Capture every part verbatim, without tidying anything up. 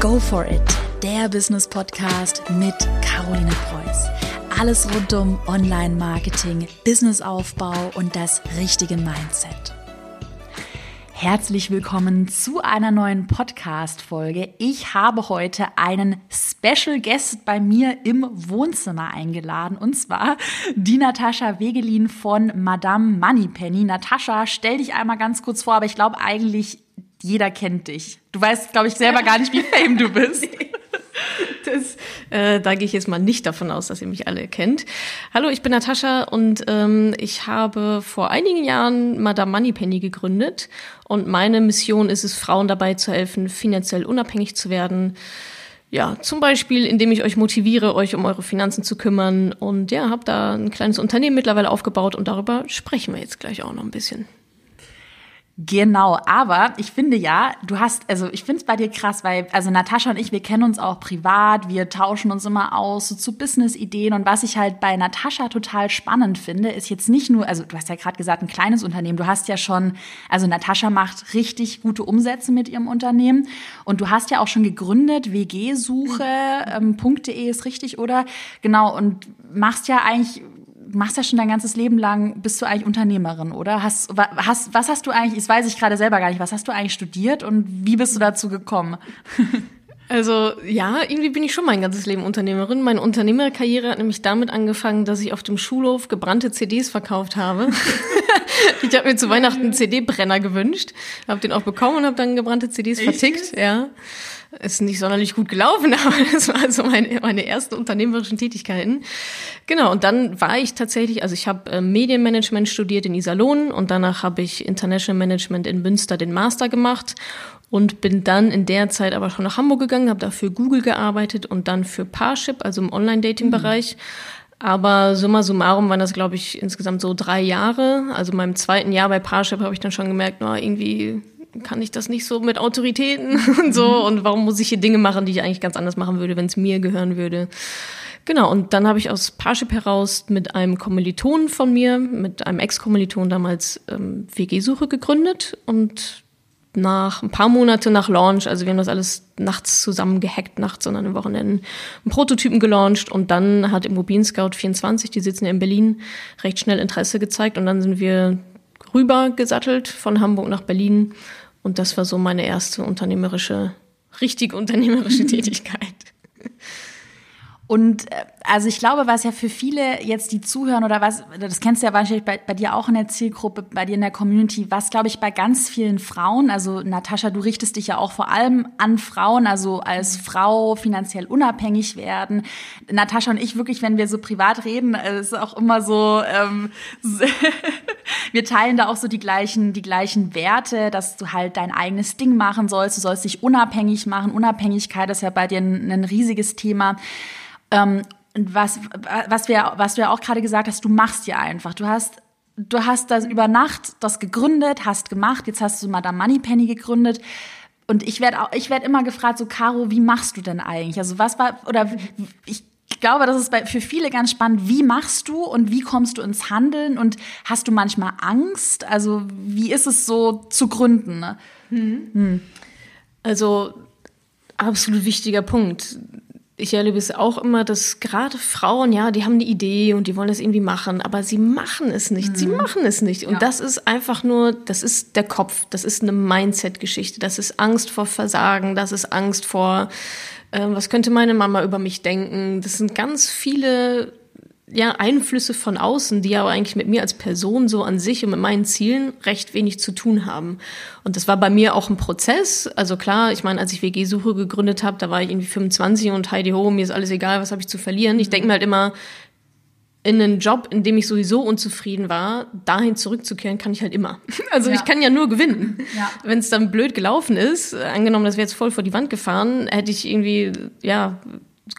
Go for it, der Business-Podcast mit Caroline Preuß. Alles rund um Online-Marketing, Businessaufbau und das richtige Mindset. Herzlich willkommen zu einer neuen Podcast-Folge. Ich habe heute einen Special Guest bei mir im Wohnzimmer eingeladen, und zwar die Natascha Wegelin von Madame Moneypenny. Natascha, stell dich einmal ganz kurz vor, aber ich glaube eigentlich, jeder kennt dich. Du weißt, glaube ich, selber gar nicht, wie fame du bist. Das, äh, da gehe ich jetzt mal nicht davon aus, dass ihr mich alle kennt. Hallo, ich bin Natascha und ähm, ich habe vor einigen Jahren Madame Moneypenny gegründet. Und meine Mission ist es, Frauen dabei zu helfen, finanziell unabhängig zu werden. Ja, zum Beispiel, indem ich euch motiviere, euch um eure Finanzen zu kümmern. Und ja, habe da ein kleines Unternehmen mittlerweile aufgebaut und darüber sprechen wir jetzt gleich auch noch ein bisschen. Genau, aber ich finde ja, du hast, also ich finde es bei dir krass, weil, also Natascha und ich, wir kennen uns auch privat, wir tauschen uns immer aus so zu Business-Ideen, und was ich halt bei Natascha total spannend finde, ist jetzt nicht nur, also du hast ja gerade gesagt, ein kleines Unternehmen, du hast ja schon, also Natascha macht richtig gute Umsätze mit ihrem Unternehmen und du hast ja auch schon gegründet, W G Suche Punkt D E ähm, ist richtig, oder? Genau, und machst ja eigentlich... machst ja schon dein ganzes Leben lang, bist du eigentlich Unternehmerin, oder? Hast, hast, was hast du eigentlich, das weiß ich gerade selber gar nicht, was hast du eigentlich studiert und wie bist du dazu gekommen? Also ja, irgendwie bin ich schon mein ganzes Leben Unternehmerin. Meine Unternehmerkarriere hat nämlich damit angefangen, dass ich auf dem Schulhof gebrannte C Ds verkauft habe. Ich habe mir zu Weihnachten einen C D-Brenner gewünscht, habe den auch bekommen und habe dann gebrannte C Ds vertickt. Ja. Ist nicht sonderlich gut gelaufen, aber das waren so meine, meine ersten unternehmerischen Tätigkeiten. Genau, und dann war ich tatsächlich, also ich habe Medienmanagement studiert in Iserlohn und danach habe ich International Management in Münster den Master gemacht und bin dann in der Zeit aber schon nach Hamburg gegangen, habe da für Google gearbeitet und dann für Parship, also im Online-Dating-Bereich. Mhm. Aber summa summarum waren das, glaube ich, insgesamt so drei Jahre. Also in meinem zweiten Jahr bei Parship habe ich dann schon gemerkt, na, irgendwie kann ich das nicht so mit Autoritäten und so. Und warum muss ich hier Dinge machen, die ich eigentlich ganz anders machen würde, wenn es mir gehören würde. Genau, und dann habe ich aus Parship heraus mit einem Kommilitonen von mir, mit einem Ex-Kommilitonen damals ähm, W G Suche gegründet. Und nach ein paar Monate nach Launch, also wir haben das alles nachts zusammen gehackt, nachts und an den Wochenenden einen Prototypen gelauncht, und dann hat Immobilien-Scout vierundzwanzig, die sitzen ja in Berlin, recht schnell Interesse gezeigt und dann sind wir rüber gesattelt von Hamburg nach Berlin und das war so meine erste unternehmerische, richtig unternehmerische Tätigkeit. Und also ich glaube, was ja für viele jetzt, die zuhören oder was, das kennst du ja wahrscheinlich bei, bei dir auch in der Zielgruppe, bei dir in der Community, was, glaube ich, bei ganz vielen Frauen, also Natascha, du richtest dich ja auch vor allem an Frauen, also als Frau finanziell unabhängig werden. Natascha und ich wirklich, wenn wir so privat reden, ist auch immer so, ähm, wir teilen da auch so die gleichen, die gleichen Werte, dass du halt dein eigenes Ding machen sollst, du sollst dich unabhängig machen. Unabhängigkeit ist ja bei dir ein, ein riesiges Thema. Ähm, was, was, wir, was du ja auch gerade gesagt hast, du machst ja einfach. Du hast, du hast das über Nacht das gegründet, hast gemacht, jetzt hast du Madame Moneypenny gegründet. Und ich werde ich werd immer gefragt, so Caro, wie machst du denn eigentlich? Also was war, oder ich glaube, das ist bei, für viele ganz spannend, wie machst du und wie kommst du ins Handeln und hast du manchmal Angst? Also wie ist es so zu gründen? Ne? Hm. Hm. Also absolut wichtiger Punkt. Ich erlebe es auch immer, dass gerade Frauen, ja, die haben eine Idee und die wollen das irgendwie machen, aber sie machen es nicht, mhm. sie machen es nicht. Und ja. Das ist einfach nur, das ist der Kopf, das ist eine Mindset-Geschichte, das ist Angst vor Versagen, das ist Angst vor, äh, was könnte meine Mama über mich denken. Das sind ganz viele ja, Einflüsse von außen, die aber eigentlich mit mir als Person so an sich und mit meinen Zielen recht wenig zu tun haben. Und das war bei mir auch ein Prozess. Also klar, ich meine, als ich W G Suche gegründet habe, da war ich irgendwie fünfundzwanzig und heidi ho, mir ist alles egal, was habe ich zu verlieren. Ich denke mir halt immer, in einen Job, in dem ich sowieso unzufrieden war, dahin zurückzukehren, kann ich halt immer. Also ja. Ich kann ja nur gewinnen. Ja. Wenn es dann blöd gelaufen ist, angenommen, das wäre jetzt voll vor die Wand gefahren, hätte ich irgendwie, ja...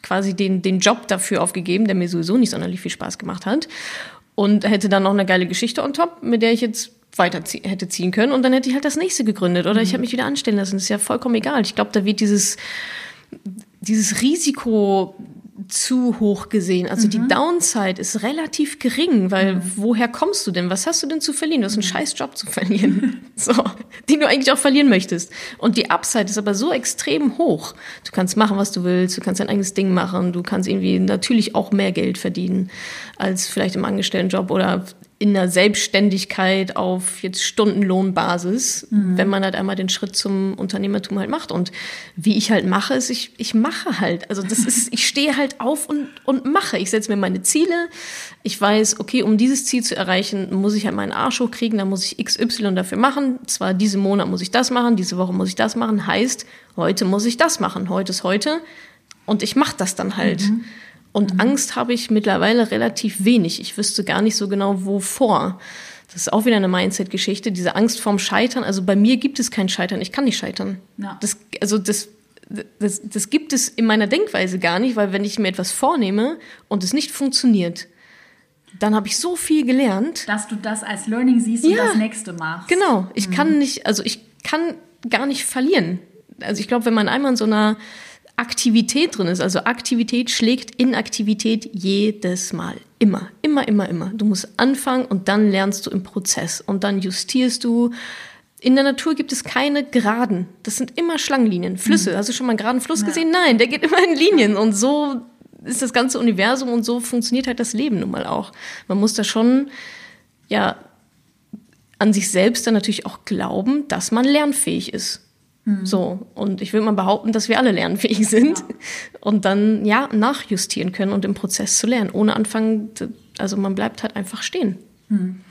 quasi den, den Job dafür aufgegeben, der mir sowieso nicht sonderlich viel Spaß gemacht hat, und hätte dann noch eine geile Geschichte on top, mit der ich jetzt weiter zie- hätte ziehen können, und dann hätte ich halt das nächste gegründet oder mhm. ich habe mich wieder anstellen lassen. Das ist ja vollkommen egal. Ich glaube, da wird dieses, dieses Risiko zu hoch gesehen. Also mhm. die Downside ist relativ gering, weil mhm. woher kommst du denn? Was hast du denn zu verlieren? Du hast einen mhm. scheiß Job zu verlieren, so, den du eigentlich auch verlieren möchtest. Und die Upside ist aber so extrem hoch. Du kannst machen, was du willst, du kannst dein eigenes Ding machen, du kannst irgendwie natürlich auch mehr Geld verdienen als vielleicht im Angestelltenjob oder in der Selbstständigkeit auf jetzt Stundenlohnbasis, mhm. wenn man halt einmal den Schritt zum Unternehmertum halt macht. Und wie ich halt mache, ist, ich, ich mache halt. Also das ist, ich stehe halt auf und, und mache. Ich setze mir meine Ziele. Ich weiß, okay, um dieses Ziel zu erreichen, muss ich halt meinen Arsch hochkriegen, da muss ich X Y dafür machen. Zwar diesen Monat muss ich das machen, diese Woche muss ich das machen. Heißt, heute muss ich das machen. Heute ist heute. Und ich mache das dann halt. Mhm. Und mhm. Angst habe ich mittlerweile relativ wenig. Ich wüsste gar nicht so genau, wovor. Das ist auch wieder eine Mindset-Geschichte, diese Angst vorm Scheitern. Also bei mir gibt es kein Scheitern. Ich kann nicht scheitern. Ja. Das, also das, das, das gibt es in meiner Denkweise gar nicht, weil wenn ich mir etwas vornehme und es nicht funktioniert, dann habe ich so viel gelernt. Dass du das als Learning siehst ja, und das Nächste machst. Genau. Ich mhm. kann nicht, also ich kann gar nicht verlieren. Also ich glaube, wenn man einmal in so einer Aktivität drin ist. Also Aktivität schlägt Inaktivität jedes Mal. Immer, immer, immer, immer. Du musst anfangen und dann lernst du im Prozess und dann justierst du. In der Natur gibt es keine Geraden. Das sind immer Schlangenlinien. Flüsse. Mhm. Hast du schon mal einen geraden Fluss ja. gesehen? Nein, der geht immer in Linien. Und so ist das ganze Universum und so funktioniert halt das Leben nun mal auch. Man muss da schon, ja, an sich selbst dann natürlich auch glauben, dass man lernfähig ist. So, und ich will mal behaupten, dass wir alle lernfähig sind ja. und dann ja nachjustieren können und im Prozess zu lernen. Ohne Anfang, also man bleibt halt einfach stehen. Hm.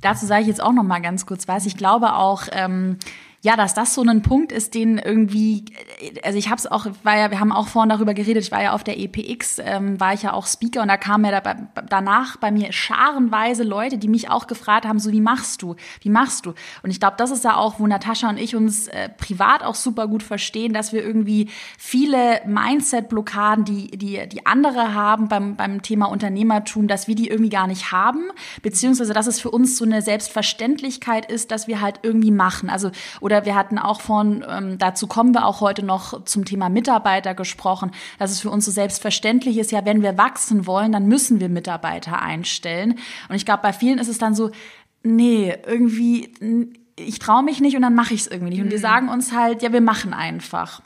Dazu sage ich jetzt auch noch mal ganz kurz was. Ich glaube auch, ähm, ja, dass das so ein Punkt ist, den irgendwie, also ich habe es auch, war ja, wir haben auch vorhin darüber geredet, ich war ja auf der E P X, ähm, war ich ja auch Speaker und da kamen ja da, danach bei mir scharenweise Leute, die mich auch gefragt haben, so wie machst du, wie machst du? Und ich glaube, das ist ja auch, wo Natascha und ich uns äh, privat auch super gut verstehen, dass wir irgendwie viele Mindset-Blockaden, die, die, die andere haben beim, beim Thema Unternehmertum, dass wir die irgendwie gar nicht haben, beziehungsweise dass es für uns so eine Selbstverständlichkeit ist, dass wir halt irgendwie machen, also oder wir hatten auch von, ähm, dazu kommen wir auch heute noch zum Thema Mitarbeiter gesprochen, dass es für uns so selbstverständlich ist, ja, wenn wir wachsen wollen, dann müssen wir Mitarbeiter einstellen. Und ich glaube, bei vielen ist es dann so, nee, irgendwie, ich traue mich nicht und dann mache ich es irgendwie nicht. Und wir sagen uns halt, ja, wir machen einfach.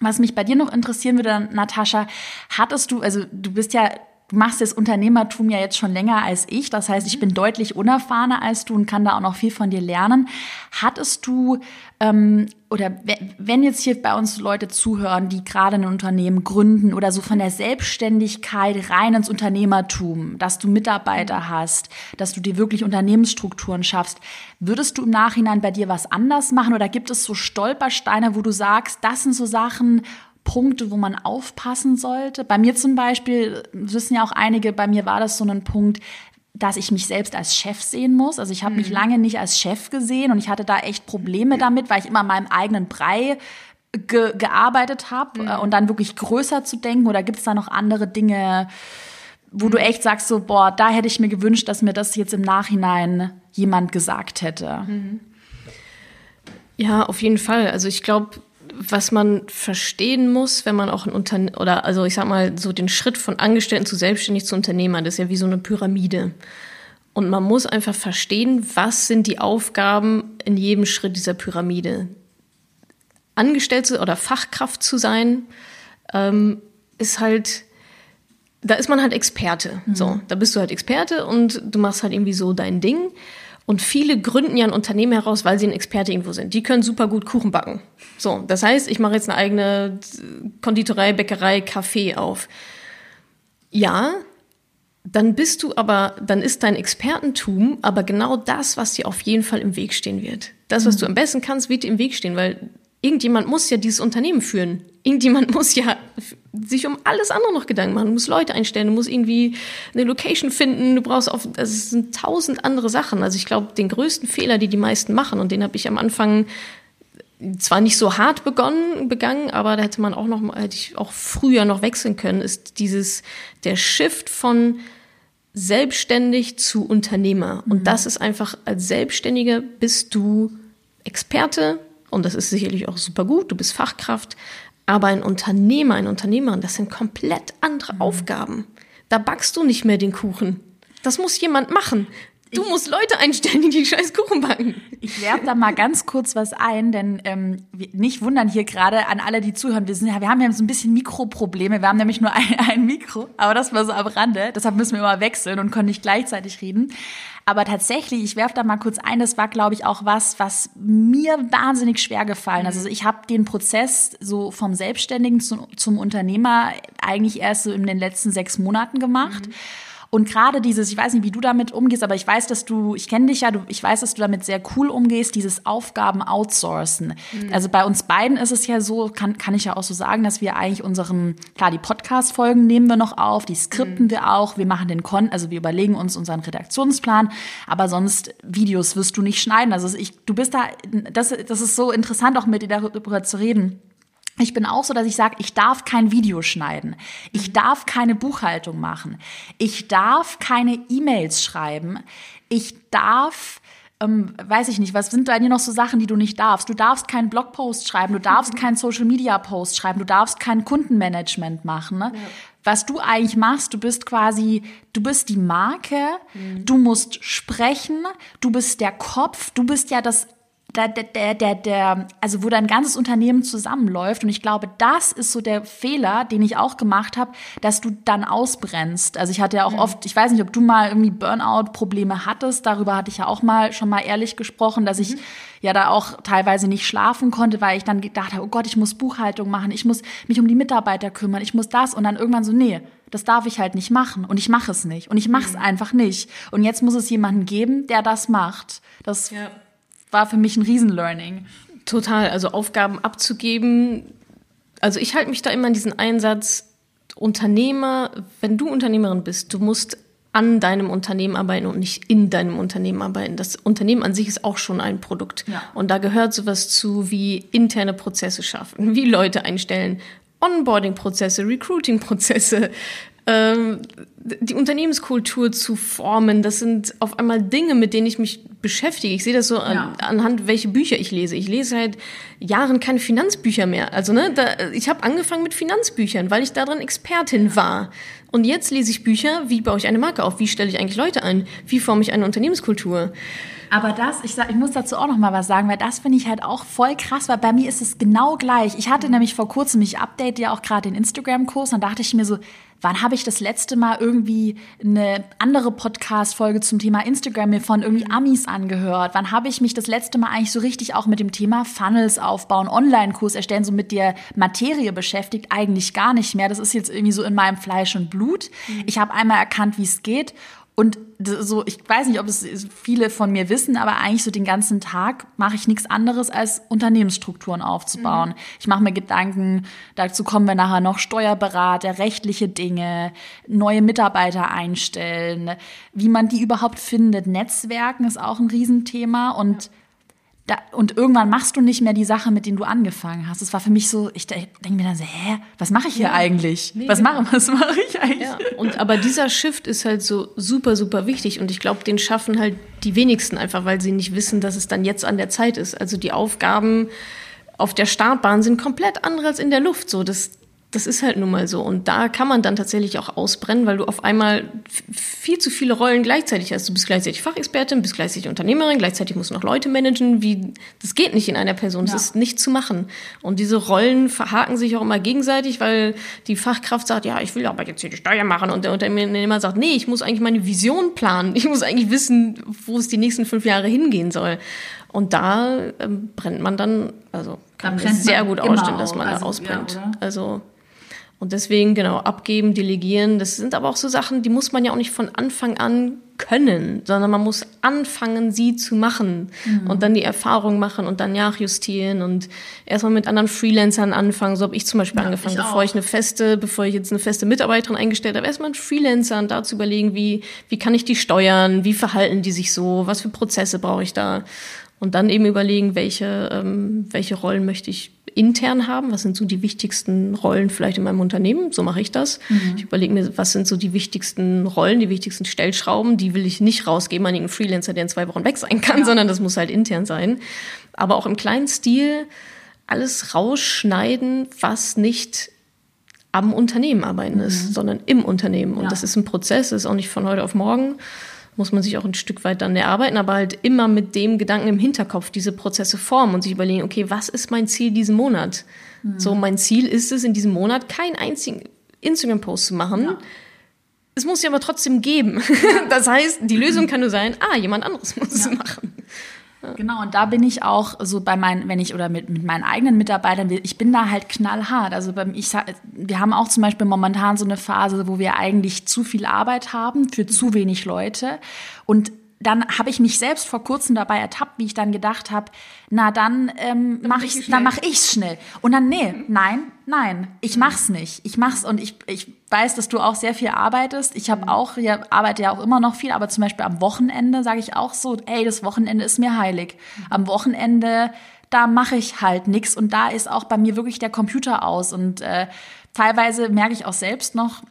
Was mich bei dir noch interessieren würde, Natascha, hattest du, also du bist ja, du machst das Unternehmertum ja jetzt schon länger als ich. Das heißt, ich bin deutlich unerfahrener als du und kann da auch noch viel von dir lernen. Hattest du, ähm, oder wenn jetzt hier bei uns Leute zuhören, die gerade ein Unternehmen gründen oder so von der Selbstständigkeit rein ins Unternehmertum, dass du Mitarbeiter hast, dass du dir wirklich Unternehmensstrukturen schaffst, würdest du im Nachhinein bei dir was anders machen? Oder gibt es so Stolpersteine, wo du sagst, das sind so Sachen, Punkte, wo man aufpassen sollte? Bei mir zum Beispiel, wissen ja auch einige, bei mir war das so ein Punkt, dass ich mich selbst als Chef sehen muss. Also ich habe mhm. mich lange nicht als Chef gesehen und ich hatte da echt Probleme damit, weil ich immer in meinem eigenen Brei ge- gearbeitet habe mhm. und dann wirklich größer zu denken. Oder gibt es da noch andere Dinge, wo mhm. du echt sagst, so boah, da hätte ich mir gewünscht, dass mir das jetzt im Nachhinein jemand gesagt hätte? Mhm. Ja, auf jeden Fall. Also ich glaube, was man verstehen muss, wenn man auch ein Unternehmen, oder also ich sag mal, so den Schritt von Angestellten zu Selbstständig zu Unternehmern, das ist ja wie so eine Pyramide. Und man muss einfach verstehen, was sind die Aufgaben in jedem Schritt dieser Pyramide. Angestellte oder Fachkraft zu sein, ähm, ist halt, da ist man halt Experte. Mhm. So, da bist du halt Experte und du machst halt irgendwie so dein Ding. Und viele gründen ja ein Unternehmen heraus, weil sie ein Experte irgendwo sind. Die können super gut Kuchen backen. So, das heißt, ich mache jetzt eine eigene Konditorei, Bäckerei, Café auf. Ja, dann bist du aber, dann ist dein Expertentum aber genau das, was dir auf jeden Fall im Weg stehen wird. Das, was mhm. du am besten kannst, wird dir im Weg stehen, weil irgendjemand muss ja dieses Unternehmen führen. Irgendjemand muss ja sich um alles andere noch Gedanken machen. Du musst Leute einstellen, du musst irgendwie eine Location finden, du brauchst auf, also es sind tausend andere Sachen. Also ich glaube, den größten Fehler, die die meisten machen, und den habe ich am Anfang zwar nicht so hart begonnen, begangen, aber da hätte man auch noch, hätte ich auch früher noch wechseln können, ist dieses, der Shift von selbstständig zu Unternehmer. Mhm. Und das ist einfach, als Selbstständiger bist du Experte, und das ist sicherlich auch super gut, du bist Fachkraft, Aber ein Unternehmer, eine Unternehmerin, das sind komplett andere mhm. Aufgaben. Da backst du nicht mehr den Kuchen. Das muss jemand machen. Du ich, musst Leute einstellen, die die scheiß Kuchen backen. Ich werfe da mal ganz kurz was ein, denn ähm, nicht wundern hier gerade an alle, die zuhören. Wir, sind, wir haben ja so ein bisschen Mikroprobleme. Wir haben nämlich nur ein, ein Mikro, aber das war so am Rande. Deshalb müssen wir immer wechseln und können nicht gleichzeitig reden. Aber tatsächlich, ich werfe da mal kurz ein, das war, glaube ich, auch was, was mir wahnsinnig schwer gefallen ist. Also ich habe den Prozess so vom Selbstständigen zum, zum Unternehmer eigentlich erst so in den letzten sechs Monaten gemacht. Mhm. Und gerade dieses, ich weiß nicht, wie du damit umgehst, aber ich weiß, dass du, ich kenne dich ja, du, ich weiß, dass du damit sehr cool umgehst, dieses Aufgaben outsourcen. Mhm. Also bei uns beiden ist es ja so, kann, kann ich ja auch so sagen, dass wir eigentlich unseren, klar, die Podcast-Folgen nehmen wir noch auf, die skripten mhm. wir auch, wir machen den Content, also wir überlegen uns unseren Redaktionsplan, aber sonst Videos wirst du nicht schneiden. Also ich, du bist da, das, das ist so interessant, auch mit dir darüber zu reden. Ich bin auch so, dass ich sage, ich darf kein Video schneiden. Ich darf keine Buchhaltung machen. Ich darf keine E-Mails schreiben. Ich darf, ähm, weiß ich nicht, was sind da denn noch so Sachen, die du nicht darfst? Du darfst keinen Blogpost schreiben. Du darfst keinen Social-Media-Post schreiben. Du darfst kein Kundenmanagement machen, ne? Ja. Was du eigentlich machst, du bist quasi, du bist die Marke. Mhm. Du musst sprechen. Du bist der Kopf. Du bist ja das Der, der, der, der, also wo dein ganzes Unternehmen zusammenläuft. Und ich glaube, das ist so der Fehler, den ich auch gemacht habe, dass du dann ausbrennst. Also ich hatte ja auch mhm. oft, ich weiß nicht, ob du mal irgendwie Burnout-Probleme hattest. Darüber hatte ich ja auch mal schon mal ehrlich gesprochen, dass ich mhm. ja da auch teilweise nicht schlafen konnte, weil ich dann gedacht habe, oh Gott, ich muss Buchhaltung machen, ich muss mich um die Mitarbeiter kümmern, ich muss das. Und dann irgendwann so, nee, das darf ich halt nicht machen. Und ich mache es nicht. Und ich mache es mhm. einfach nicht. Und jetzt muss es jemanden geben, der das macht. Das ja. war für mich ein Riesen-Learning. Total, also Aufgaben abzugeben. Also ich halte mich da immer an diesen Einsatz, Unternehmer, wenn du Unternehmerin bist, du musst an deinem Unternehmen arbeiten und nicht in deinem Unternehmen arbeiten. Das Unternehmen an sich ist auch schon ein Produkt. Ja. Und da gehört sowas zu wie interne Prozesse schaffen, wie Leute einstellen, Onboarding-Prozesse, Recruiting-Prozesse, die Unternehmenskultur zu formen, das sind auf einmal Dinge, mit denen ich mich beschäftige. Ich sehe das so ja. anhand, welche Bücher ich lese. Ich lese seit Jahren keine Finanzbücher mehr. Also ne, da, ich habe angefangen mit Finanzbüchern, weil ich darin Expertin war. Und jetzt lese ich Bücher, wie baue ich eine Marke auf, wie stelle ich eigentlich Leute ein, wie forme ich eine Unternehmenskultur. Aber das, ich, sag, ich muss dazu auch noch mal was sagen, weil das finde ich halt auch voll krass, weil bei mir ist es genau gleich. Ich hatte nämlich vor kurzem, ich update ja auch gerade den Instagram-Kurs, dann dachte ich mir so, wann habe ich das letzte Mal irgendwie eine andere Podcast-Folge zum Thema Instagram mir von irgendwie Amis angehört? Wann habe ich mich das letzte Mal eigentlich so richtig auch mit dem Thema Funnels aufbauen, Online-Kurs erstellen, so mit der Materie beschäftigt? Eigentlich gar nicht mehr. Das ist jetzt irgendwie so in meinem Fleisch und Blut. Ich habe einmal erkannt, wie es geht. Und so, ich weiß nicht, ob es viele von mir wissen, aber eigentlich so den ganzen Tag mache ich nichts anderes, als Unternehmensstrukturen aufzubauen. Mhm. Ich mache mir Gedanken, dazu kommen wir nachher noch, Steuerberater, rechtliche Dinge, neue Mitarbeiter einstellen, wie man die überhaupt findet. Netzwerken ist auch ein Riesenthema und ja. Da, und irgendwann machst du nicht mehr die Sache, mit denen du angefangen hast. Es war für mich so, ich denke mir dann so, hä, was mache ich hier ja, eigentlich? Nee, was mache was mach ich eigentlich? Ja. Und, aber dieser Shift ist halt so super, super wichtig. Und ich glaube, den schaffen halt die wenigsten einfach, weil sie nicht wissen, dass es dann jetzt an der Zeit ist. Also die Aufgaben auf der Startbahn sind komplett andere als in der Luft. So, das, das ist halt nun mal so. Und da kann man dann tatsächlich auch ausbrennen, weil du auf einmal viel zu viele Rollen gleichzeitig hast. Du bist gleichzeitig Fachexpertin, bist gleichzeitig Unternehmerin, gleichzeitig musst du noch Leute managen. Wie, das geht nicht in einer Person, das ja. ist nicht zu machen. Und diese Rollen verhaken sich auch immer gegenseitig, weil die Fachkraft sagt, ja, ich will aber jetzt hier die Steuer machen. Und der Unternehmer sagt, nee, ich muss eigentlich meine Vision planen. Ich muss eigentlich wissen, wo es die nächsten fünf Jahre hingehen soll. Und da äh, brennt man dann, also kann da man sehr gut ausstellen, dass man also, da ausbrennt. Ja, also... Und deswegen, genau, abgeben, delegieren, das sind aber auch so Sachen, die muss man ja auch nicht von Anfang an können, sondern man muss anfangen, sie zu machen mhm. und dann die Erfahrung machen und dann nachjustieren und erstmal mit anderen Freelancern anfangen. So habe ich zum Beispiel ja, angefangen, ich bevor ich eine feste, bevor ich jetzt eine feste Mitarbeiterin eingestellt habe, erstmal mit Freelancern da zu überlegen, wie, wie kann ich die steuern, wie verhalten die sich so, was für Prozesse brauche ich da? Und dann eben überlegen, welche, ähm, welche Rollen möchte ich intern haben, was sind so die wichtigsten Rollen vielleicht in meinem Unternehmen, so mache ich das. Mhm. Ich überlege mir, was sind so die wichtigsten Rollen, die wichtigsten Stellschrauben, die will ich nicht rausgeben an einen Freelancer, der in zwei Wochen weg sein kann, ja. sondern das muss halt intern sein. Aber auch im kleinen Stil alles rausschneiden, was nicht am Unternehmen arbeiten ist, mhm. sondern im Unternehmen. Und ja. das ist ein Prozess, das ist auch nicht von heute auf morgen. Muss man sich auch ein Stück weit dann erarbeiten, aber halt immer mit dem Gedanken im Hinterkopf diese Prozesse formen und sich überlegen, okay, was ist mein Ziel diesen Monat? Mhm. So, mein Ziel ist es, in diesem Monat keinen einzigen Instagram-Post zu machen. Ja. Es muss ja aber trotzdem geben. Das heißt, die Lösung kann nur sein, ah, jemand anderes muss es ja. machen. Ja. Genau, und da bin ich auch so bei meinen, wenn ich, oder mit, mit meinen eigenen Mitarbeitern, ich bin da halt knallhart. Also beim, ich sag, wir haben auch zum Beispiel momentan so eine Phase, wo wir eigentlich zu viel Arbeit haben für zu wenig Leute. Und dann habe ich mich selbst vor kurzem dabei ertappt, wie ich dann gedacht habe, na dann ähm, mache ich, dann mache ich's schnell. Und dann nee, nein, nein, ich mach's nicht. Ich mach's und ich ich weiß, dass du auch sehr viel arbeitest. Ich habe auch, ja, arbeite ja auch immer noch viel, aber zum Beispiel am Wochenende sage ich auch so, ey, das Wochenende ist mir heilig. Am Wochenende da mache ich halt nichts und da ist auch bei mir wirklich der Computer aus und äh, teilweise merke ich auch selbst noch.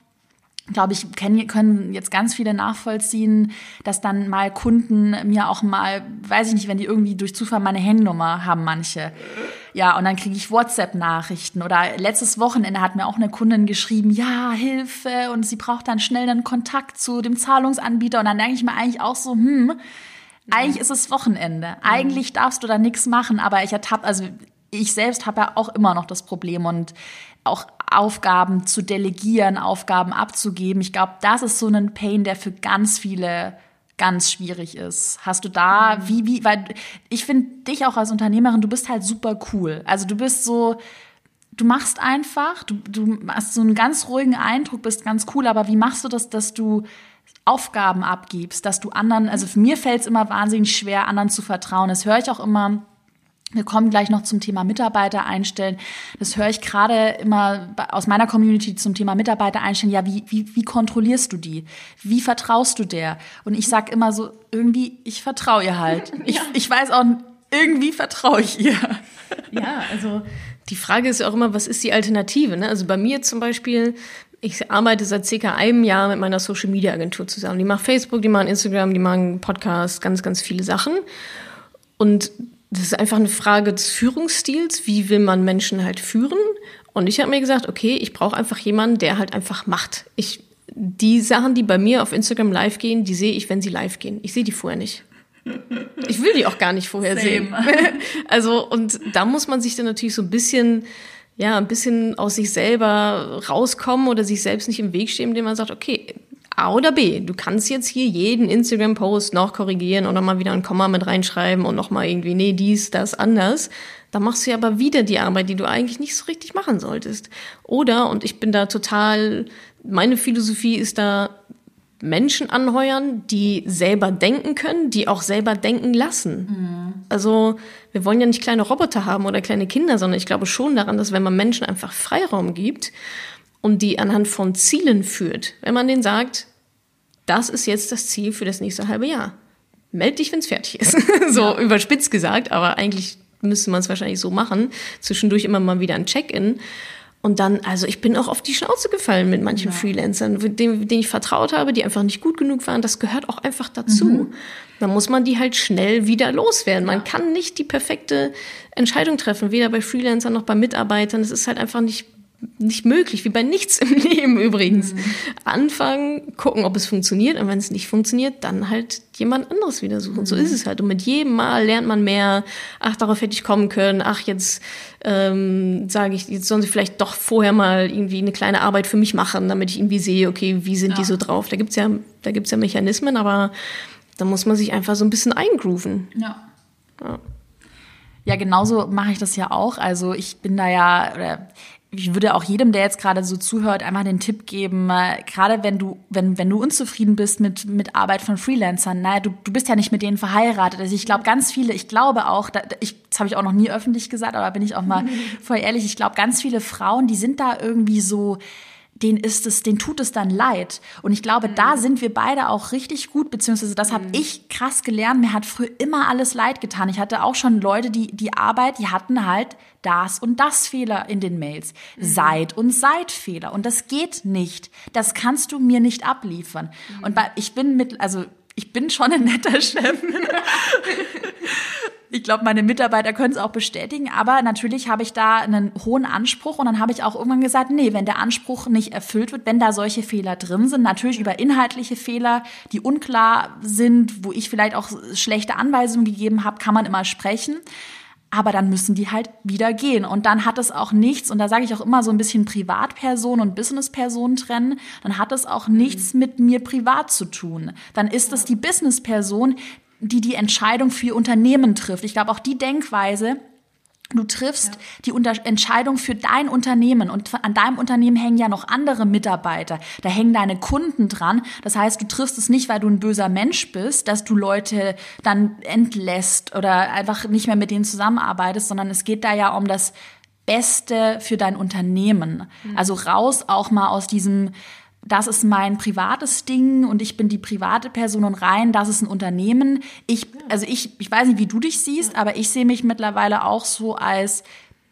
Ich glaube, ich können jetzt ganz viele nachvollziehen, dass dann mal Kunden mir auch mal, weiß ich nicht, wenn die irgendwie durch Zufall meine Handynummer haben, manche. Ja, und dann kriege ich WhatsApp-Nachrichten. Oder letztes Wochenende hat mir auch eine Kundin geschrieben, ja, Hilfe. Und sie braucht dann schnell einen Kontakt zu dem Zahlungsanbieter. Und dann denke ich mir eigentlich auch so, hm, eigentlich ist es Wochenende. Eigentlich darfst du da nichts machen. Aber ich ertappe, also ich selbst habe ja auch immer noch das Problem und auch Aufgaben zu delegieren, Aufgaben abzugeben. Ich glaube, das ist so ein Pain, der für ganz viele ganz schwierig ist. Hast du da, wie, wie, weil ich finde dich auch als Unternehmerin, du bist halt super cool. Also du bist so, du machst einfach, du, du hast so einen ganz ruhigen Eindruck, bist ganz cool, aber wie machst du das, dass du Aufgaben abgibst, dass du anderen, also für mir fällt es immer wahnsinnig schwer, anderen zu vertrauen. Das höre ich auch immer. Wir kommen gleich noch zum Thema Mitarbeiter einstellen. Das höre ich gerade immer aus meiner Community zum Thema Mitarbeiter einstellen. Ja, wie, wie, wie kontrollierst du die? Wie vertraust du der? Und ich sage immer so, irgendwie, ich vertraue ihr halt. Ich, ja. ich weiß auch, irgendwie vertraue ich ihr. Ja, also die Frage ist auch immer, was ist die Alternative? Ne? Also bei mir zum Beispiel, ich arbeite seit circa einem Jahr mit meiner Social-Media-Agentur zusammen. Die macht Facebook, die machen Instagram, die machen Podcast, ganz, ganz viele Sachen. Und das ist einfach eine Frage des Führungsstils, wie will man Menschen halt führen? Und ich habe mir gesagt, okay, ich brauche einfach jemanden, der halt einfach macht. Ich, die Sachen, die bei mir auf Instagram live gehen, die sehe ich, wenn sie live gehen. Ich sehe die vorher nicht. Ich will die auch gar nicht vorher Same. sehen. Also, und da muss man sich dann natürlich so ein bisschen, ja, ein bisschen aus sich selber rauskommen oder sich selbst nicht im Weg stehen, indem man sagt, okay, A oder B. Du kannst jetzt hier jeden Instagram-Post noch korrigieren oder mal wieder ein Komma mit reinschreiben und nochmal irgendwie, nee, dies, das, anders. Da machst du ja aber wieder die Arbeit, die du eigentlich nicht so richtig machen solltest. Oder, und ich bin da total, meine Philosophie ist da, Menschen anheuern, die selber denken können, die auch selber denken lassen. Mhm. Also wir wollen ja nicht kleine Roboter haben oder kleine Kinder, sondern ich glaube schon daran, dass wenn man Menschen einfach Freiraum gibt, und die anhand von Zielen führt, wenn man denen sagt, das ist jetzt das Ziel für das nächste halbe Jahr. Meld dich, wenn es fertig ist. So ja. Überspitzt gesagt, aber eigentlich müsste man es wahrscheinlich so machen. Zwischendurch immer mal wieder ein Check-in. Und dann, also ich bin auch auf die Schnauze gefallen mit manchen ja. Freelancern, denen, denen ich vertraut habe, die einfach nicht gut genug waren. Das gehört auch einfach dazu. Mhm. Dann muss man die halt schnell wieder loswerden. Man kann nicht die perfekte Entscheidung treffen, weder bei Freelancern noch bei Mitarbeitern. Es ist halt einfach nicht nicht möglich, wie bei nichts im Leben übrigens. Mhm. Anfangen, gucken, ob es funktioniert und wenn es nicht funktioniert, dann halt jemand anderes wieder suchen. Mhm. So ist es halt. Und mit jedem Mal lernt man mehr, ach, darauf hätte ich kommen können, ach, jetzt ähm, sage ich, jetzt sollen sie vielleicht doch vorher mal irgendwie eine kleine Arbeit für mich machen, damit ich irgendwie sehe, okay, wie sind ja. die so drauf. Da gibt's ja, da gibt's ja Mechanismen, aber da muss man sich einfach so ein bisschen eingrooven. Ja. Ja, ja genauso mache ich das ja auch. Also ich bin da ja... Oder ich würde auch jedem, der jetzt gerade so zuhört, einfach den Tipp geben, äh, gerade wenn du wenn wenn du unzufrieden bist mit mit Arbeit von Freelancern, naja, du, du bist ja nicht mit denen verheiratet. Also ich glaube, ganz viele, ich glaube auch, da, ich, das habe ich auch noch nie öffentlich gesagt, aber bin ich auch mal voll ehrlich, ich glaube, ganz viele Frauen, die sind da irgendwie so, denen ist es, denen tut es dann leid. Und ich glaube, mhm. da sind wir beide auch richtig gut, beziehungsweise das mhm. habe ich krass gelernt. Mir hat früher immer alles leid getan. Ich hatte auch schon Leute, die die Arbeit, die hatten halt das und das Fehler in den Mails. Mhm. Seit und seit Fehler. Und das geht nicht. Das kannst du mir nicht abliefern. Mhm. Und bei, ich bin mit, also ich bin schon ein netter Chef. Ich glaube, meine Mitarbeiter können es auch bestätigen, aber natürlich habe ich da einen hohen Anspruch und dann habe ich auch irgendwann gesagt, nee, wenn der Anspruch nicht erfüllt wird, wenn da solche Fehler drin sind, natürlich über inhaltliche Fehler, die unklar sind, wo ich vielleicht auch schlechte Anweisungen gegeben habe, kann man immer sprechen. Aber dann müssen die halt wieder gehen. Und dann hat es auch nichts, und da sage ich auch immer so ein bisschen Privatperson und Businessperson trennen, dann hat es auch nichts mit mir privat zu tun. Dann ist es die Businessperson, die die Entscheidung für ihr Unternehmen trifft. Ich glaube, auch die Denkweise, du triffst ja. die Unter- Entscheidung für dein Unternehmen und an deinem Unternehmen hängen ja noch andere Mitarbeiter, da hängen deine Kunden dran. Das heißt, du triffst es nicht, weil du ein böser Mensch bist, dass du Leute dann entlässt oder einfach nicht mehr mit denen zusammenarbeitest, sondern es geht da ja um das Beste für dein Unternehmen. Mhm. Also raus auch mal aus diesem, das ist mein privates Ding und ich bin die private Person und rein, das ist ein Unternehmen. Ich, also ich, ich weiß nicht, wie du dich siehst, aber ich sehe mich mittlerweile auch so als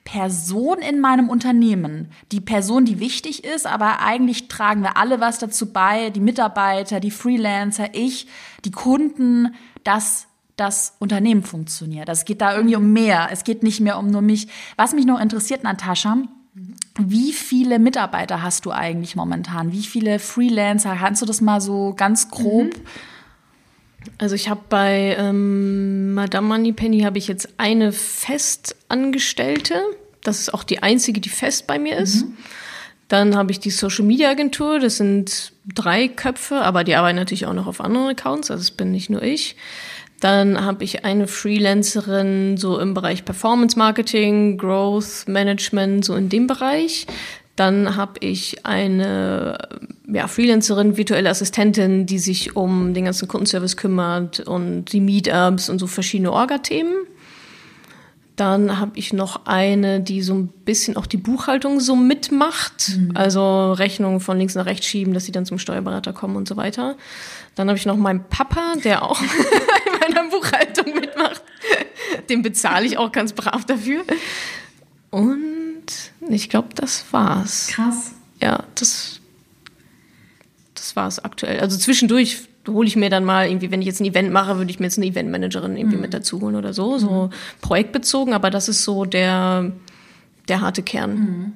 Person in meinem Unternehmen. Die Person, die wichtig ist, aber eigentlich tragen wir alle was dazu bei, die Mitarbeiter, die Freelancer, ich, die Kunden, dass das Unternehmen funktioniert. Es geht da irgendwie um mehr. Es geht nicht mehr um nur mich. Was mich noch interessiert, Natascha, wie viele Mitarbeiter hast du eigentlich momentan? Wie viele Freelancer? Kannst du das mal so ganz grob? Also ich habe bei ähm, Madame Moneypenny habe ich jetzt eine Festangestellte. Das ist auch die einzige, die fest bei mir ist. Mhm. Dann habe ich die Social Media Agentur. Das sind drei Köpfe, aber die arbeiten natürlich auch noch auf anderen Accounts. Also es bin nicht nur ich. Dann habe ich eine Freelancerin so im Bereich Performance Marketing, Growth Management, so in dem Bereich. Dann habe ich eine ja, Freelancerin, virtuelle Assistentin, die sich um den ganzen Kundenservice kümmert und die Meetups und so verschiedene Orga-Themen. Dann habe ich noch eine, die so ein bisschen auch die Buchhaltung so mitmacht, mhm. also Rechnungen von links nach rechts schieben, dass sie dann zum Steuerberater kommen und so weiter. Dann habe ich noch meinen Papa, der auch in meiner Buchhaltung mitmacht. Den bezahle ich auch ganz brav dafür. Und ich glaube, das war's. Krass. Ja, das, das war's aktuell. Also zwischendurch hole ich mir dann mal irgendwie, wenn ich jetzt ein Event mache, würde ich mir jetzt eine Eventmanagerin irgendwie mhm. mit dazu holen oder so, so mhm. projektbezogen, aber das ist so der, der harte Kern. Mhm.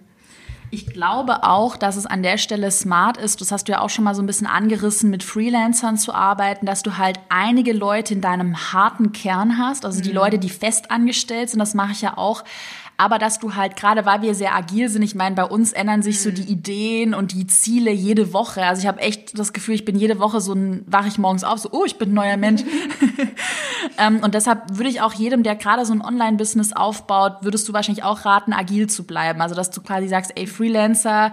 Ich glaube auch, dass es an der Stelle smart ist, das hast du ja auch schon mal so ein bisschen angerissen, mit Freelancern zu arbeiten, dass du halt einige Leute in deinem harten Kern hast, also die mhm. Leute, die fest angestellt sind, das mache ich ja auch, aber dass du halt, gerade weil wir sehr agil sind, ich meine, bei uns ändern sich so die Ideen und die Ziele jede Woche. Also ich habe echt das Gefühl, ich bin jede Woche so ein, wache ich morgens auf, so, oh, ich bin ein neuer Mensch. Und deshalb würde ich auch jedem, der gerade so ein Online-Business aufbaut, würdest du wahrscheinlich auch raten, agil zu bleiben. Also dass du quasi sagst, ey, Freelancer,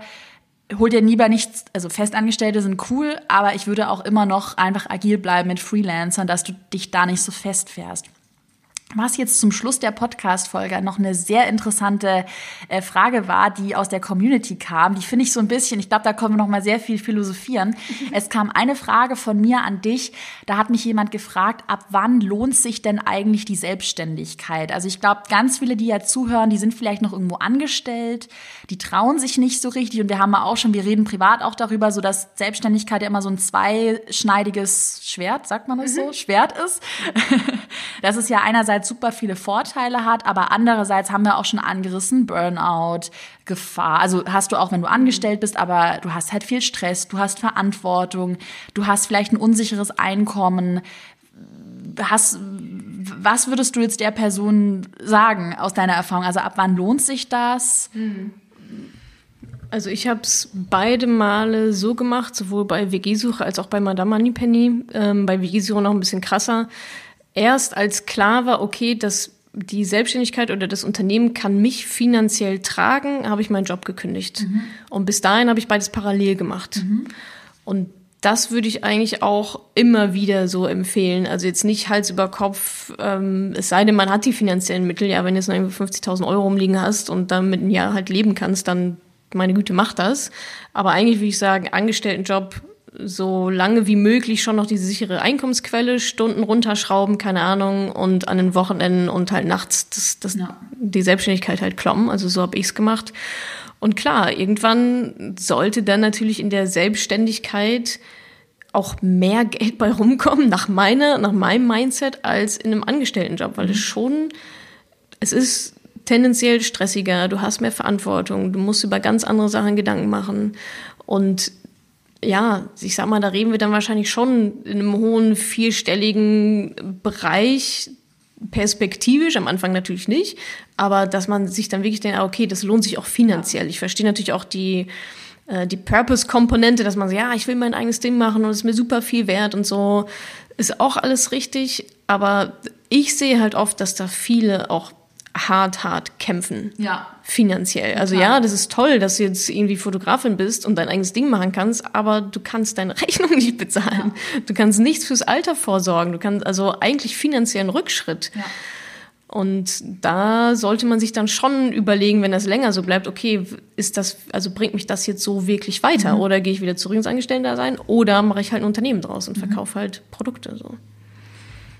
hol dir lieber nichts, also Festangestellte sind cool, aber ich würde auch immer noch einfach agil bleiben mit Freelancern, dass du dich da nicht so festfährst. Was jetzt zum Schluss der Podcast-Folge noch eine sehr interessante äh, Frage war, die aus der Community kam, die finde ich so ein bisschen, ich glaube, da können wir noch mal sehr viel philosophieren. Es kam eine Frage von mir an dich, da hat mich jemand gefragt, ab wann lohnt sich denn eigentlich die Selbstständigkeit? Also ich glaube, ganz viele, die ja zuhören, die sind vielleicht noch irgendwo angestellt, die trauen sich nicht so richtig und wir haben ja auch schon, wir reden privat auch darüber, so dass Selbstständigkeit ja immer so ein zweischneidiges Schwert, sagt man das so, mhm. Schwert ist. Das ist ja einerseits super viele Vorteile hat, aber andererseits haben wir auch schon angerissen, Burnout, Gefahr, also hast du auch, wenn du angestellt bist, aber du hast halt viel Stress, du hast Verantwortung, du hast vielleicht ein unsicheres Einkommen, hast, was würdest du jetzt der Person sagen aus deiner Erfahrung, also ab wann lohnt sich das? Mhm. Also ich habe es beide Male so gemacht, sowohl bei W G-Suche als auch bei Madame Moneypenny, ähm, bei W G-Suche noch ein bisschen krasser. Erst als klar war, okay, dass die Selbstständigkeit oder das Unternehmen kann mich finanziell tragen, habe ich meinen Job gekündigt. Mhm. Und bis dahin habe ich beides parallel gemacht. Mhm. Und das würde ich eigentlich auch immer wieder so empfehlen. Also jetzt nicht Hals über Kopf, ähm, es sei denn, man hat die finanziellen Mittel. Ja, wenn du jetzt noch fünfzigtausend Euro rumliegen hast und damit ein Jahr halt leben kannst, dann, meine Güte, mach das. Aber eigentlich würde ich sagen, Angestelltenjob, so lange wie möglich schon noch diese sichere Einkommensquelle, Stunden runterschrauben, keine Ahnung, und an den Wochenenden und halt nachts das, das, ja. die Selbstständigkeit halt kloppen. Also so habe ich es gemacht. Und klar, irgendwann sollte dann natürlich in der Selbstständigkeit auch mehr Geld bei rumkommen, nach meiner, nach meinem Mindset, als in einem Angestelltenjob, weil es schon, es ist tendenziell stressiger, du hast mehr Verantwortung, du musst über ganz andere Sachen Gedanken machen und ja, ich sag mal, da reden wir dann wahrscheinlich schon in einem hohen, vierstelligen Bereich, perspektivisch, am Anfang natürlich nicht, aber dass man sich dann wirklich denkt, okay, das lohnt sich auch finanziell. Ich verstehe natürlich auch die, äh, die Purpose-Komponente, dass man sagt, ja, ich will mein eigenes Ding machen und es ist mir super viel wert und so, ist auch alles richtig, aber ich sehe halt oft, dass da viele auch hart, hart kämpfen. Ja. Finanziell. Also ja, das ist toll, dass du jetzt irgendwie Fotografin bist und dein eigenes Ding machen kannst, aber du kannst deine Rechnung nicht bezahlen. Ja. Du kannst nichts fürs Alter vorsorgen. Du kannst also eigentlich finanziellen Rückschritt. Ja. Und da sollte man sich dann schon überlegen, wenn das länger so bleibt, okay, ist das, also bringt mich das jetzt so wirklich weiter? Mhm. Oder gehe ich wieder zurück ins Angestelltendasein? Oder mache ich halt ein Unternehmen draus und mhm. verkaufe halt Produkte so.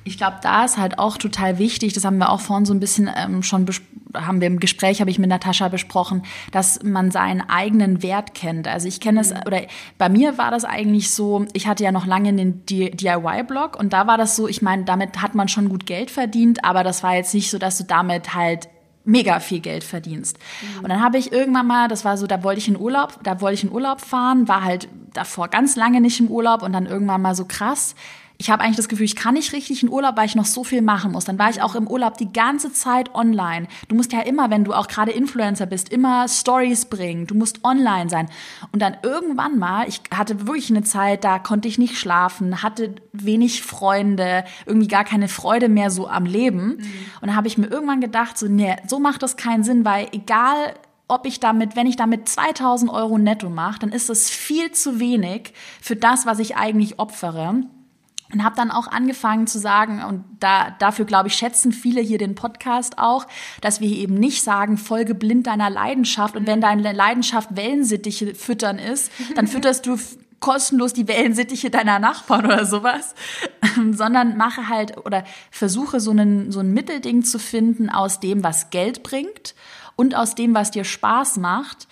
Ich glaube, da ist halt auch total wichtig, das haben wir auch vorhin so ein bisschen ähm, schon besprochen, haben wir im Gespräch, habe ich mit Natascha besprochen, dass man seinen eigenen Wert kennt. Also ich kenne es, oder bei mir war das eigentlich so, ich hatte ja noch lange den D I Y-Blog und da war das so, ich meine, damit hat man schon gut Geld verdient, aber das war jetzt nicht so, dass du damit halt mega viel Geld verdienst. Mhm. Und dann habe ich irgendwann mal, das war so, da wollte ich in Urlaub, da wollte ich in Urlaub fahren, war halt davor ganz lange nicht im Urlaub und dann irgendwann mal so krass, ich habe eigentlich das Gefühl, ich kann nicht richtig in Urlaub, weil ich noch so viel machen muss. Dann war ich auch im Urlaub die ganze Zeit online. Du musst ja immer, wenn du auch gerade Influencer bist, immer Stories bringen. Du musst online sein. Und dann irgendwann mal, ich hatte wirklich eine Zeit, da konnte ich nicht schlafen, hatte wenig Freunde, irgendwie gar keine Freude mehr so am Leben. Mhm. Und dann habe ich mir irgendwann gedacht, so, nee, so macht das keinen Sinn, weil egal, ob ich damit, wenn ich damit zweitausend Euro netto mache, dann ist das viel zu wenig für das, was ich eigentlich opfere. Und habe dann auch angefangen zu sagen, und da dafür, glaube ich, schätzen viele hier den Podcast auch, dass wir eben nicht sagen, folge blind deiner Leidenschaft. Und wenn deine Leidenschaft Wellensittiche füttern ist, dann fütterst du kostenlos die Wellensittiche deiner Nachbarn oder sowas. Sondern mache halt oder versuche so, einen, so ein Mittelding zu finden aus dem, was Geld bringt und aus dem, was dir Spaß macht.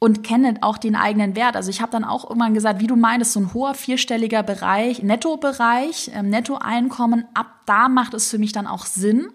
Und kenne auch den eigenen Wert. Also ich habe dann auch irgendwann gesagt, wie du meinst, so ein hoher vierstelliger Bereich, Nettobereich, Nettoeinkommen, ab da macht es für mich dann auch Sinn,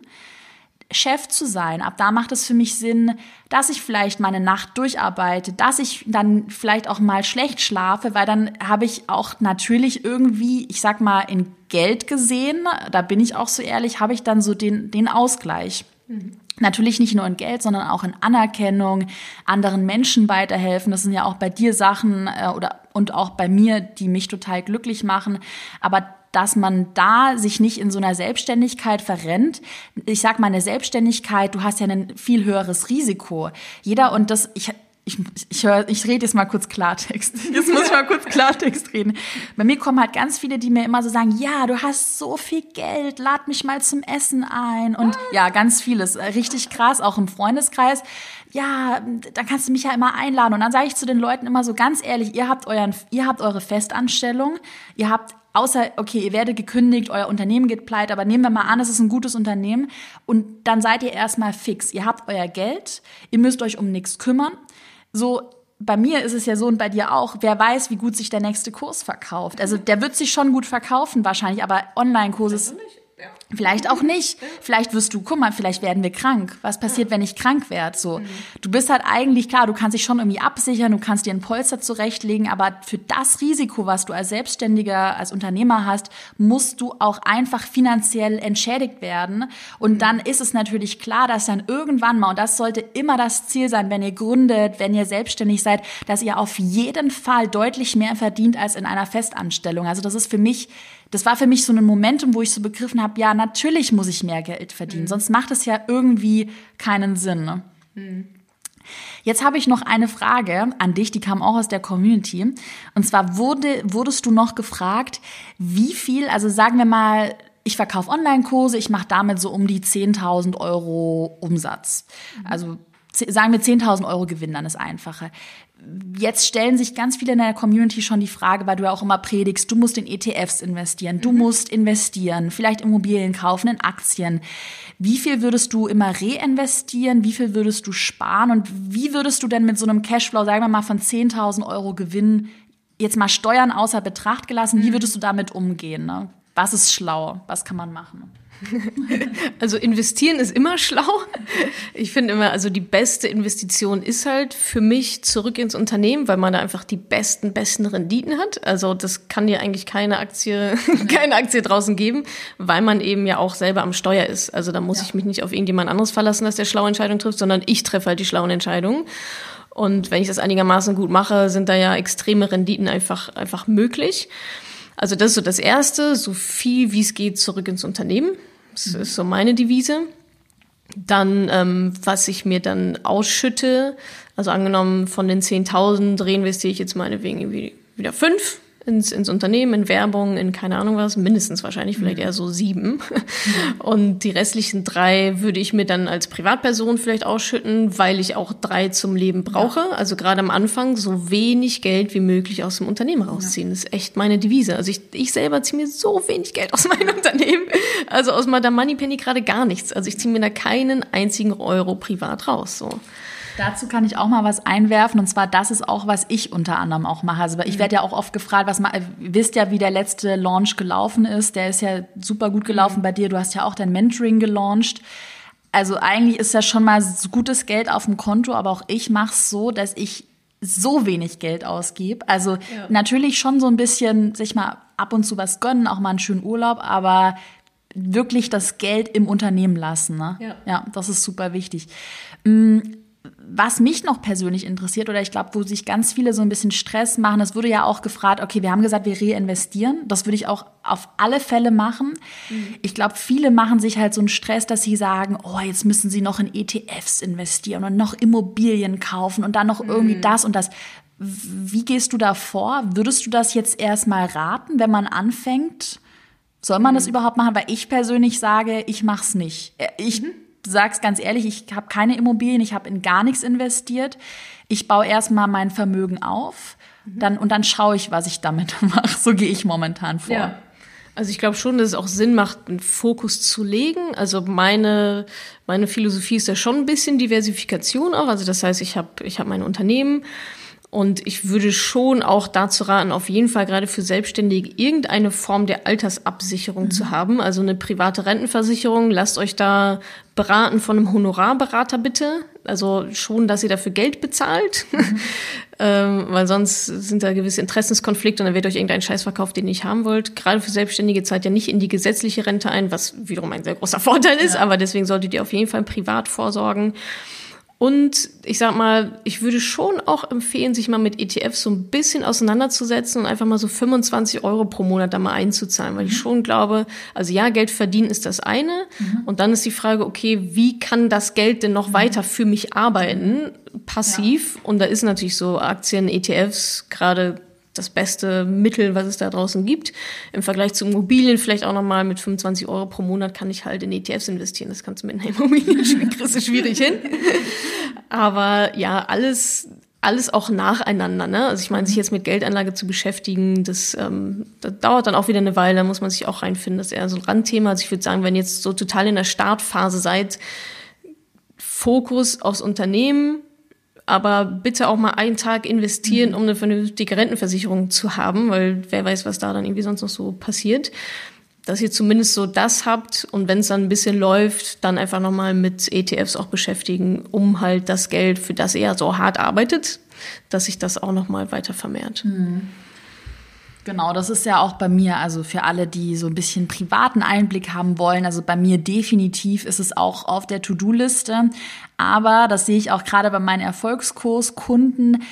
Chef zu sein. Ab da macht es für mich Sinn, dass ich vielleicht meine Nacht durcharbeite, dass ich dann vielleicht auch mal schlecht schlafe, weil dann habe ich auch natürlich irgendwie, ich sag mal, in Geld gesehen, da bin ich auch so ehrlich, habe ich dann so den, den Ausgleich. Mhm. Natürlich nicht nur in Geld, sondern auch in Anerkennung, anderen Menschen weiterhelfen. Das sind ja auch bei dir Sachen äh, oder und auch bei mir, die mich total glücklich machen. Aber dass man da sich nicht in so einer Selbstständigkeit verrennt. Ich sag mal, eine Selbstständigkeit, du hast ja ein viel höheres Risiko. Jeder und das, ich ich ich, hör, ich rede jetzt mal kurz Klartext. Jetzt muss ich mal kurz Klartext reden. Bei mir kommen halt ganz viele, die mir immer so sagen, ja, du hast so viel Geld, lad mich mal zum Essen ein. Und ja, ganz vieles, richtig krass, auch im Freundeskreis. Ja, dann kannst du mich ja immer einladen. Und dann sage ich zu den Leuten immer so ganz ehrlich, ihr habt euren, ihr habt eure Festanstellung, ihr habt außer, okay, ihr werdet gekündigt, euer Unternehmen geht pleite, aber nehmen wir mal an, es ist ein gutes Unternehmen und dann seid ihr erstmal fix. Ihr habt euer Geld, ihr müsst euch um nichts kümmern. So, bei mir ist es ja so und bei dir auch, wer weiß, wie gut sich der nächste Kurs verkauft. Also der wird sich schon gut verkaufen wahrscheinlich, aber Online-Kurse ist... Vielleicht auch nicht. Vielleicht wirst du, guck mal, vielleicht werden wir krank. Was passiert, wenn ich krank werde? So, du bist halt eigentlich, klar, du kannst dich schon irgendwie absichern, du kannst dir ein Polster zurechtlegen, aber für das Risiko, was du als Selbstständiger, als Unternehmer hast, musst du auch einfach finanziell entschädigt werden. Und dann ist es natürlich klar, dass dann irgendwann mal, und das sollte immer das Ziel sein, wenn ihr gründet, wenn ihr selbstständig seid, dass ihr auf jeden Fall deutlich mehr verdient als in einer Festanstellung. Also das ist für mich Das war für mich so ein Momentum, wo ich so begriffen habe, ja, natürlich muss ich mehr Geld verdienen, mhm. sonst macht es ja irgendwie keinen Sinn. Ne? Mhm. Jetzt habe ich noch eine Frage an dich, die kam auch aus der Community. Und zwar wurde, wurdest du noch gefragt, wie viel, also sagen wir mal, ich verkaufe Online-Kurse, ich mache damit so um die zehntausend Euro Umsatz. Mhm. Also sagen wir zehntausend Euro Gewinn, dann ist einfacher. Jetzt stellen sich ganz viele in der Community schon die Frage, weil du ja auch immer predigst, du musst in E T Fs investieren, du mhm. musst investieren, vielleicht Immobilien kaufen, in Aktien. Wie viel würdest du immer reinvestieren? Wie viel würdest du sparen? Und wie würdest du denn mit so einem Cashflow, sagen wir mal, von zehntausend Euro Gewinn jetzt mal Steuern außer Betracht gelassen, wie würdest du damit umgehen? Ne? Was ist schlau? Was kann man machen? Also investieren ist immer schlau. Ich finde immer, also die beste Investition ist halt für mich zurück ins Unternehmen, weil man da einfach die besten, besten Renditen hat. Also das kann dir eigentlich keine Aktie, keine Aktie draußen geben, weil man eben ja auch selber am Steuer ist. Also da muss ja. ich mich nicht auf irgendjemand anderes verlassen, dass der schlaue Entscheidungen trifft, sondern ich treffe halt die schlauen Entscheidungen. Und wenn ich das einigermaßen gut mache, sind da ja extreme Renditen einfach, einfach möglich. Also das ist so das Erste, so viel wie es geht zurück ins Unternehmen. Das mhm. ist so meine Devise. Dann, ähm, was ich mir dann ausschütte, also angenommen von den zehntausend reinvestiere ich jetzt meinetwegen irgendwie wieder fünf ins, ins Unternehmen, in Werbung, in keine Ahnung was, mindestens wahrscheinlich, vielleicht mhm. eher so sieben. Mhm. Und die restlichen drei würde ich mir dann als Privatperson vielleicht ausschütten, weil ich auch drei zum Leben brauche. Ja. Also gerade am Anfang so wenig Geld wie möglich aus dem Unternehmen rausziehen. Ja. Das ist echt meine Devise. Also ich, ich selber ziehe mir so wenig Geld aus meinem Unternehmen, also aus Madame Moneypenny gerade gar nichts. Also ich ziehe mir da keinen einzigen Euro privat raus, so. Dazu kann ich auch mal was einwerfen, und zwar, das ist auch, was ich unter anderem auch mache. Also ich werde ja auch oft gefragt, was man, ihr wisst ja, wie der letzte Launch gelaufen ist. Der ist ja super gut gelaufen bei dir. Du hast ja auch dein Mentoring gelauncht. Also eigentlich ist ja schon mal gutes Geld auf dem Konto, aber auch ich mache es so, dass ich so wenig Geld ausgebe. Also ja. natürlich schon so ein bisschen, sich mal ab und zu was gönnen, auch mal einen schönen Urlaub, aber wirklich das Geld im Unternehmen lassen. Ne? Ja. ja, das ist super wichtig. Was mich noch persönlich interessiert, oder ich glaube, wo sich ganz viele so ein bisschen Stress machen, das wurde ja auch gefragt, okay, wir haben gesagt, wir reinvestieren. Das würde ich auch auf alle Fälle machen. Mhm. Ich glaube, viele machen sich halt so einen Stress, dass sie sagen, oh, jetzt müssen sie noch in E T Fs investieren und noch Immobilien kaufen und dann noch irgendwie mhm. das und das. Wie gehst du da vor? Würdest du das jetzt erstmal raten, wenn man anfängt? Soll man mhm. das überhaupt machen? Weil ich persönlich sage, ich mache es nicht. Ich mhm. sag's ganz ehrlich, ich habe keine Immobilien, ich habe in gar nichts investiert. Ich baue erstmal mein Vermögen auf, mhm. dann und dann schaue ich, was ich damit mache. So gehe ich momentan vor. Ja. Also ich glaube schon, dass es auch Sinn macht, einen Fokus zu legen. Also meine, meine Philosophie ist ja schon ein bisschen Diversifikation auch. Also das heißt, ich habe ich hab mein Unternehmen. Und ich würde schon auch dazu raten, auf jeden Fall gerade für Selbstständige irgendeine Form der Altersabsicherung mhm. zu haben. Also eine private Rentenversicherung. Lasst euch da beraten von einem Honorarberater bitte. Also schon, dass ihr dafür Geld bezahlt. Mhm. ähm, weil sonst sind da gewisse Interessenskonflikte und dann wird euch irgendein Scheiß verkauft, den ihr nicht haben wollt. Gerade für Selbstständige zahlt ihr nicht in die gesetzliche Rente ein, was wiederum ein sehr großer Vorteil ist. Ja. Aber deswegen solltet ihr auf jeden Fall privat vorsorgen. Und ich sag mal, ich würde schon auch empfehlen, sich mal mit E T Fs so ein bisschen auseinanderzusetzen und einfach mal so fünfundzwanzig Euro pro Monat da mal einzuzahlen, weil ich schon glaube, also ja, Geld verdienen ist das eine mhm. und dann ist die Frage, okay, wie kann das Geld denn noch weiter für mich arbeiten, passiv? Ja. Und da ist natürlich so Aktien, E T Fs gerade das beste Mittel, was es da draußen gibt. Im Vergleich zu Immobilien vielleicht auch nochmal mit fünfundzwanzig Euro pro Monat kann ich halt in E T Fs investieren. Das kannst du mit einer Immobilie schwierig hin. Aber ja, alles, alles auch nacheinander. Ne? Also ich meine, sich jetzt mit Geldanlage zu beschäftigen, das, ähm, das dauert dann auch wieder eine Weile. Da muss man sich auch reinfinden. Das ist eher so ein Randthema. Also ich würde sagen, wenn ihr jetzt so total in der Startphase seid, Fokus aufs Unternehmen, aber bitte auch mal einen Tag investieren, um eine vernünftige Rentenversicherung zu haben, weil wer weiß, was da dann irgendwie sonst noch so passiert. Dass ihr zumindest so das habt und wenn es dann ein bisschen läuft, dann einfach nochmal mit E T Fs auch beschäftigen, um halt das Geld, für das ihr so hart arbeitet, dass sich das auch nochmal weiter vermehrt. Mhm. Genau, das ist ja auch bei mir, also für alle, die so ein bisschen privaten Einblick haben wollen, also bei mir definitiv ist es auch auf der To-Do-Liste, aber das sehe ich auch gerade bei meinen Erfolgskurs-Kunden,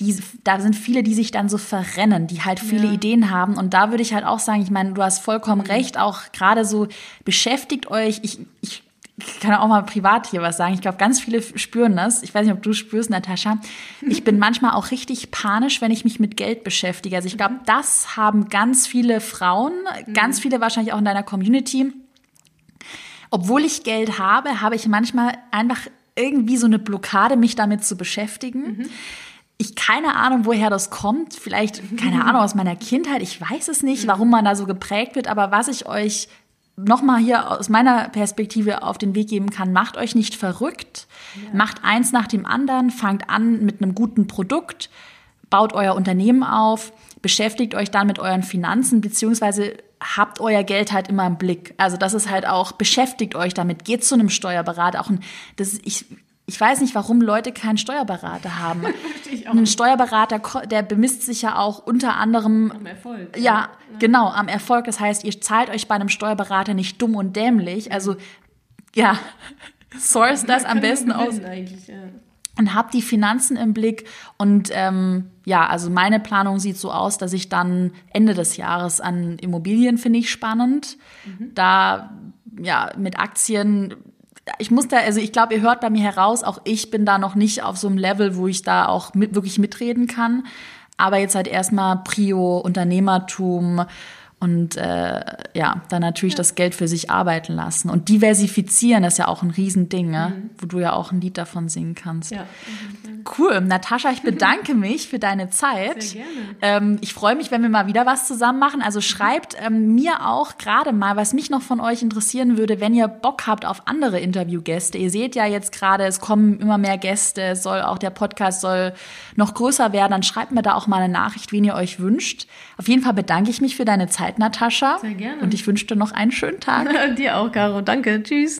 die, da sind viele, die sich dann so verrennen, die halt viele ja. Ideen haben. Und da würde ich halt auch sagen, ich meine, du hast vollkommen mhm. recht, auch gerade so, beschäftigt euch, ich, ich Ich kann auch mal privat hier was sagen. Ich glaube, ganz viele spüren das. Ich weiß nicht, ob du spürst, Natascha. Ich bin manchmal auch richtig panisch, wenn ich mich mit Geld beschäftige. Also ich glaube, das haben ganz viele Frauen, ganz viele wahrscheinlich auch in deiner Community. Obwohl ich Geld habe, habe ich manchmal einfach irgendwie so eine Blockade, mich damit zu beschäftigen. Mhm. Ich keine Ahnung, woher das kommt. Vielleicht, keine Ahnung, aus meiner Kindheit. Ich weiß es nicht, warum man da so geprägt wird. Aber was ich euch nochmal hier aus meiner Perspektive auf den Weg geben kann, macht euch nicht verrückt, ja. macht eins nach dem anderen, fangt an mit einem guten Produkt, baut euer Unternehmen auf, beschäftigt euch dann mit euren Finanzen, beziehungsweise habt euer Geld halt immer im Blick. Also das ist halt auch, beschäftigt euch damit, geht zu einem Steuerberater. Auch ein, das, ich, ich weiß nicht, warum Leute keinen Steuerberater haben. Ein Steuerberater, der bemisst sich ja auch unter anderem am Erfolg. Ja, ja, genau, am Erfolg. Das heißt, ihr zahlt euch bei einem Steuerberater nicht dumm und dämlich. Also ja, source das am besten aus. Eigentlich, ja. Und habe die Finanzen im Blick und ähm, ja, also meine Planung sieht so aus, dass ich dann Ende des Jahres an Immobilien, finde ich spannend, mhm. da ja mit Aktien, ich muss da, also ich glaube, ihr hört bei mir heraus, auch ich bin da noch nicht auf so einem Level, wo ich da auch mit, wirklich mitreden kann, aber jetzt halt erstmal Prio, Unternehmertum und äh, ja, dann natürlich ja. das Geld für sich arbeiten lassen. Und diversifizieren ist ja auch ein Riesending, ne? Mhm. Wo du ja auch ein Lied davon singen kannst. Ja. Cool, Natascha, ich bedanke mich für deine Zeit. Sehr gerne. Ähm, ich freue mich, wenn wir mal wieder was zusammen machen. Also schreibt ähm, mir auch gerade mal, was mich noch von euch interessieren würde, wenn ihr Bock habt auf andere Interviewgäste. Ihr seht ja jetzt gerade, es kommen immer mehr Gäste, es soll auch der Podcast soll noch größer werden. Dann schreibt mir da auch mal eine Nachricht, wen ihr euch wünscht. Auf jeden Fall bedanke ich mich für deine Zeit, Natascha. Sehr gerne. Und ich wünsche dir noch einen schönen Tag. Dir auch, Caro. Danke. Tschüss.